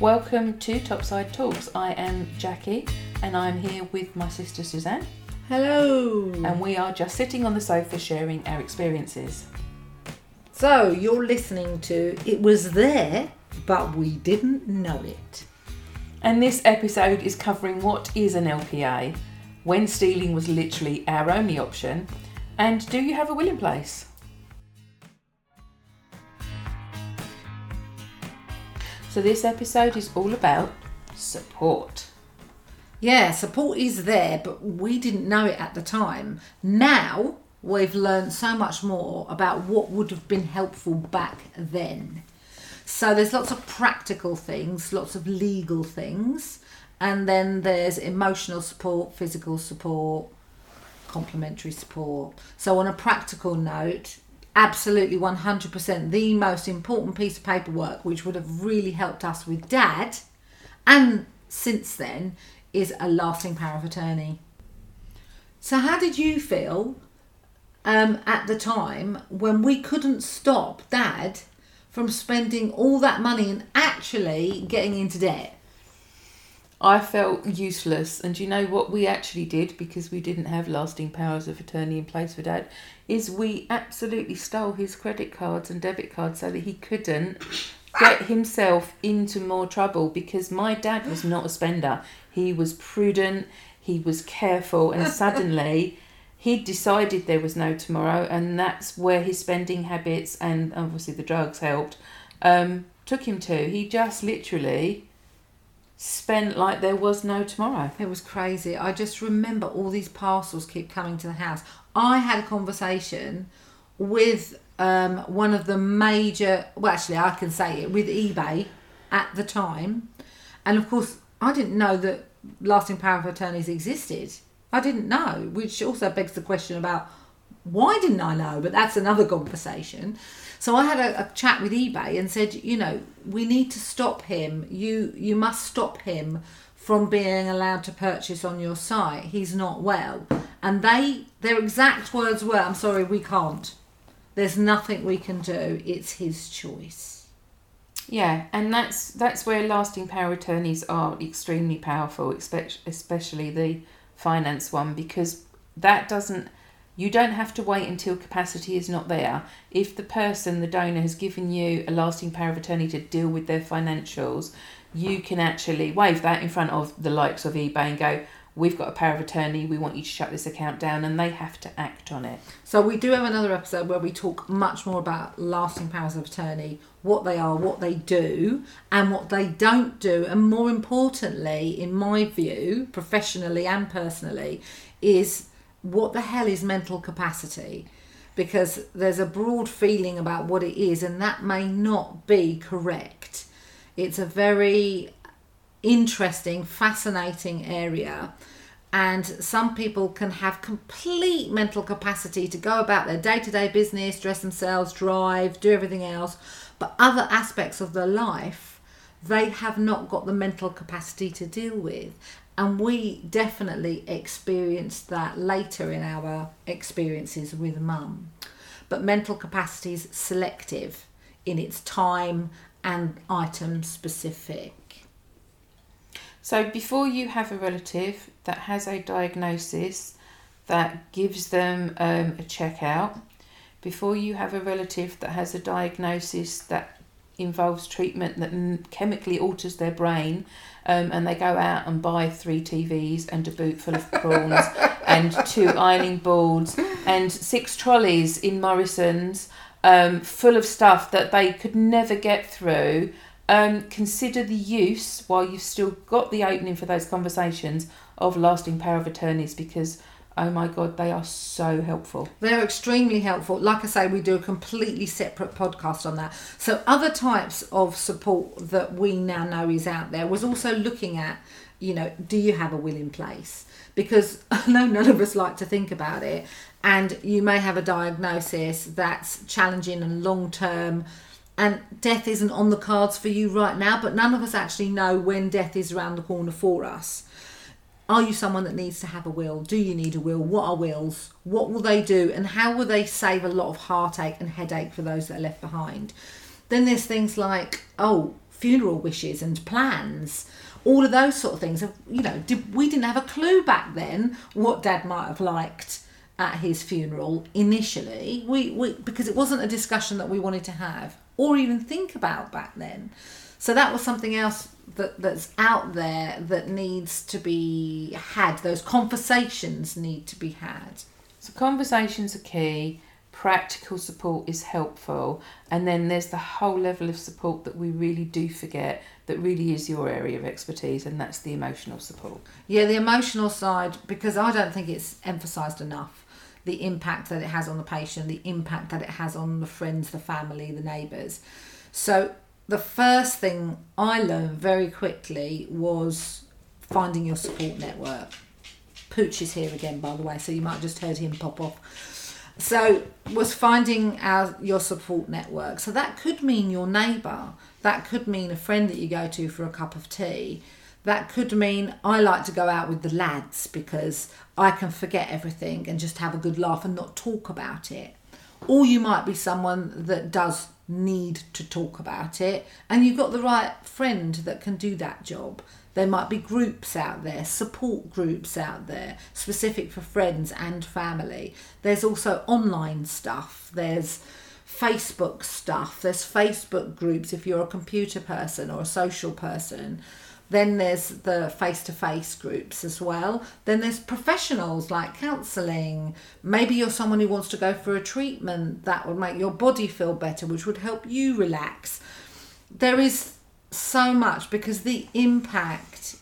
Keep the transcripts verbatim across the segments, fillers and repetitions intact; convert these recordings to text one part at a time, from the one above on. Welcome to Topside Talks. I am Jackie and I'm here with my sister Suzanne. Hello. And we are just sitting on the sofa sharing our experiences. So you're listening to It Was There, But We Didn't Know It. And this episode is covering what is an L P A, when stealing was literally our only option, and do you have a will in place? So this episode is all about support. Yeah, support is there, but we didn't know it at the time. Now we've learned so much more about what would have been helpful back then. So there's lots of practical things, lots of legal things, and then there's emotional support, physical support, complementary support. So on a practical note, absolutely one hundred percent the most important piece of paperwork, which would have really helped us with Dad and since then, is a lasting power of attorney. So how did you feel um, at the time when we couldn't stop Dad from spending all that money and actually getting into debt? I felt useless, and you know what we actually did, because we didn't have lasting powers of attorney in place for Dad, is we absolutely stole his credit cards and debit cards so that he couldn't get himself into more trouble, because my dad was not a spender. He was prudent, he was careful, and suddenly he decided there was no tomorrow, and that's where his spending habits and obviously the drugs helped, um, took him to. He just literally spent like there was no tomorrow. It was crazy. I just remember all these parcels keep coming to the house. I had a conversation with um, one of the major, well actually I can say it, with eBay at the time, and of course I didn't know that lasting power of attorneys existed. I didn't know, which also begs the question about why didn't I know, but that's another conversation. So I had a, a chat with eBay and said, you know, we need to stop him. You you must stop him from being allowed to purchase on your site. He's not well. And they their exact words were, I'm sorry, we can't. There's nothing we can do. It's his choice. Yeah, and that's that's where lasting power attorneys are extremely powerful, especially the finance one, because that doesn't... You don't have to wait until capacity is not there. If the person, the donor, has given you a lasting power of attorney to deal with their financials, you can actually wave that in front of the likes of eBay and go, we've got a power of attorney, we want you to shut this account down, and they have to act on it. So we do have another episode where we talk much more about lasting powers of attorney, what they are, what they do, and what they don't do. And more importantly, in my view, professionally and personally, is what the hell is mental capacity? Because there's a broad feeling about what it is, and that may not be correct. It's a very interesting, fascinating area, and some people can have complete mental capacity to go about their day-to-day business, dress themselves, drive, do everything else, but other aspects of their life, they have not got the mental capacity to deal with. And we definitely experienced that later in our experiences with Mum. But mental capacity is selective in its time and item specific. So before you have a relative that has a diagnosis that gives them um, a checkout, before you have a relative that has a diagnosis that involves treatment that chemically alters their brain, um, and they go out and buy three T Vs and a boot full of prawns and two ironing boards and six trolleys in Morrison's um, full of stuff that they could never get through. Um, consider the use, while you've still got the opening for those conversations, of lasting power of attorneys, because oh my God, they are so helpful. They're extremely helpful. Like I say, we do a completely separate podcast on that. So other types of support that we now know is out there was also looking at, you know, do you have a will in place? Because I know none of us like to think about it. And you may have a diagnosis that's challenging and long-term, and death isn't on the cards for you right now, but none of us actually know when death is around the corner for us. Are you someone that needs to have a will? Do you need a will? What are wills? What will they do? And how will they save a lot of heartache and headache for those that are left behind? Then there's things like, oh, funeral wishes and plans, all of those sort of things. You know, did, we didn't have a clue back then what Dad might have liked at his funeral initially, we, we because it wasn't a discussion that we wanted to have or even think about back then. So that was something else that, that's out there that needs to be had. Those conversations need to be had. So conversations are key. Practical support is helpful. And then there's the whole level of support that we really do forget, that really is your area of expertise, and that's the emotional support. Yeah, the emotional side, because I don't think it's emphasised enough, the impact that it has on the patient, the impact that it has on the friends, the family, the neighbours. So the first thing I learned very quickly was finding your support network. Pooch is here again, by the way, so you might have just heard him pop off. So was finding our, your support network. So that could mean your neighbour. That could mean a friend that you go to for a cup of tea. That could mean I like to go out with the lads because I can forget everything and just have a good laugh and not talk about it. Or you might be someone that does need to talk about it and you've got the right friend that can do that job. There might be groups out there, support groups out there, specific for friends and family. There's also online stuff. There's Facebook stuff. There's Facebook groups if you're a computer person or a social person. Then there's the face-to-face groups as well. Then there's professionals like counselling. Maybe you're someone who wants to go for a treatment that would make your body feel better, which would help you relax. There is so much, because the impact,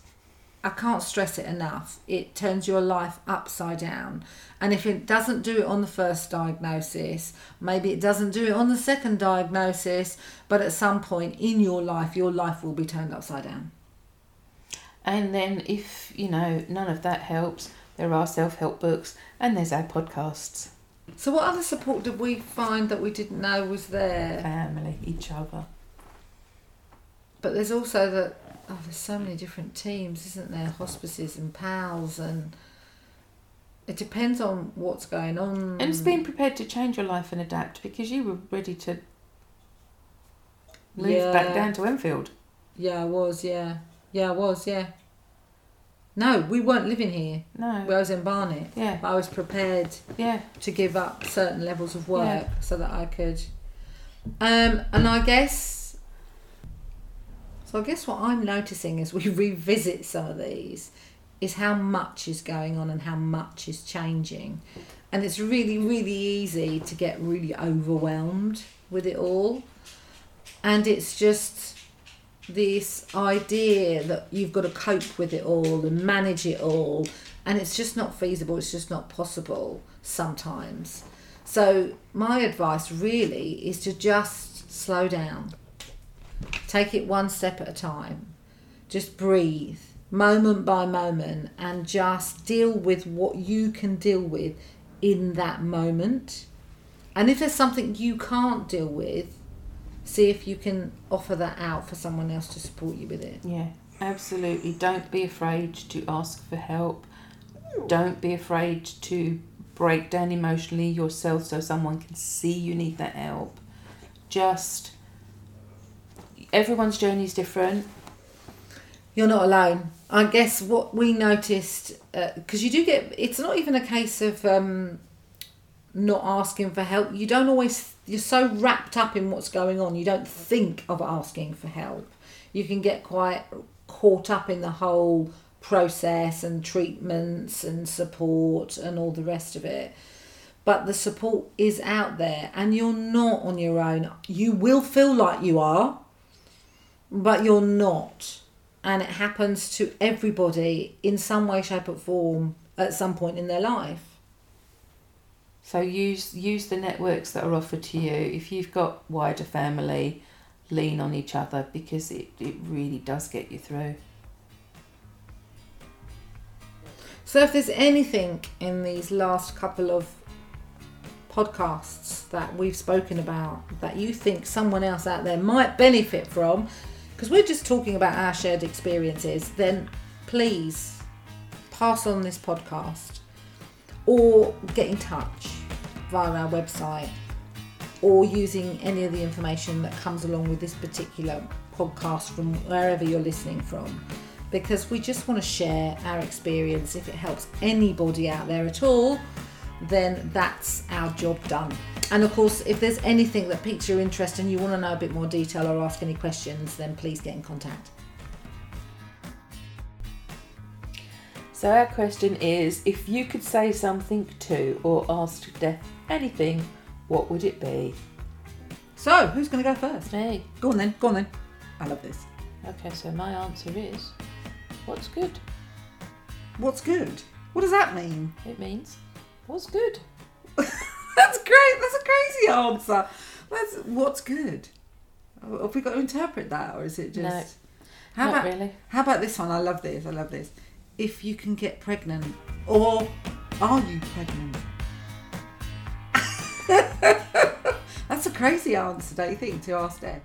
I can't stress it enough, it turns your life upside down. And if it doesn't do it on the first diagnosis, maybe it doesn't do it on the second diagnosis, but at some point in your life, your life will be turned upside down. And then if, you know, none of that helps, there are self-help books and there's our podcasts. So what other support did we find that we didn't know was there? Family, each other. But there's also the, oh, there's so many different teams, isn't there? Hospices and PALs, and it depends on what's going on. And it's being prepared to change your life and adapt, because you were ready to move yeah. back down to Enfield. Yeah, I was, yeah. Yeah, I was, yeah. No, we weren't living here. No. I was in Barnet. Yeah. But I was prepared yeah. to give up certain levels of work yeah. so that I could. Um, and I guess... So I guess what I'm noticing as we revisit some of these is how much is going on and how much is changing. And it's really, really easy to get really overwhelmed with it all. And it's just this idea that you've got to cope with it all and manage it all. And it's just not feasible. It's just not possible sometimes. So my advice really is to just slow down. Take it one step at a time. Just breathe, moment by moment, and just deal with what you can deal with in that moment. And if there's something you can't deal with, see if you can offer that out for someone else to support you with it. Yeah, absolutely. Don't be afraid to ask for help. Don't be afraid to break down emotionally yourself so someone can see you need that help. Just... everyone's journey is different. You're not alone. I guess what we noticed, because uh, you do get, it's not even a case of um, not asking for help. You don't always, you're so wrapped up in what's going on, you don't think of asking for help. You can get quite caught up in the whole process and treatments and support and all the rest of it. But the support is out there and you're not on your own. You will feel like you are, but you're not, and it happens to everybody in some way, shape or form at some point in their life. So use use the networks that are offered to you. If you've got wider family, lean on each other, because it, it really does get you through. So if there's anything in these last couple of podcasts that we've spoken about that you think someone else out there might benefit from, because we're just talking about our shared experiences, then please pass on this podcast or get in touch via our website or using any of the information that comes along with this particular podcast from wherever you're listening from, because we just want to share our experience. If it helps anybody out there at all, then that's our job done. And of course, if there's anything that piques your interest and you want to know a bit more detail or ask any questions, then please get in contact. So our question is, if you could say something to or ask death anything, what would it be? So, who's going to go first? Me. Go on then, go on then. I love this. Okay, so my answer is, what's good? What's good? What does that mean? It means, what's good? That's great, that's a crazy answer. That's, what's good? Have we got to interpret that, or is it just... No, how not about, really. How about this one? I love this, I love this. If you can get pregnant, or are you pregnant? That's a crazy answer, don't you think, to ask Deb?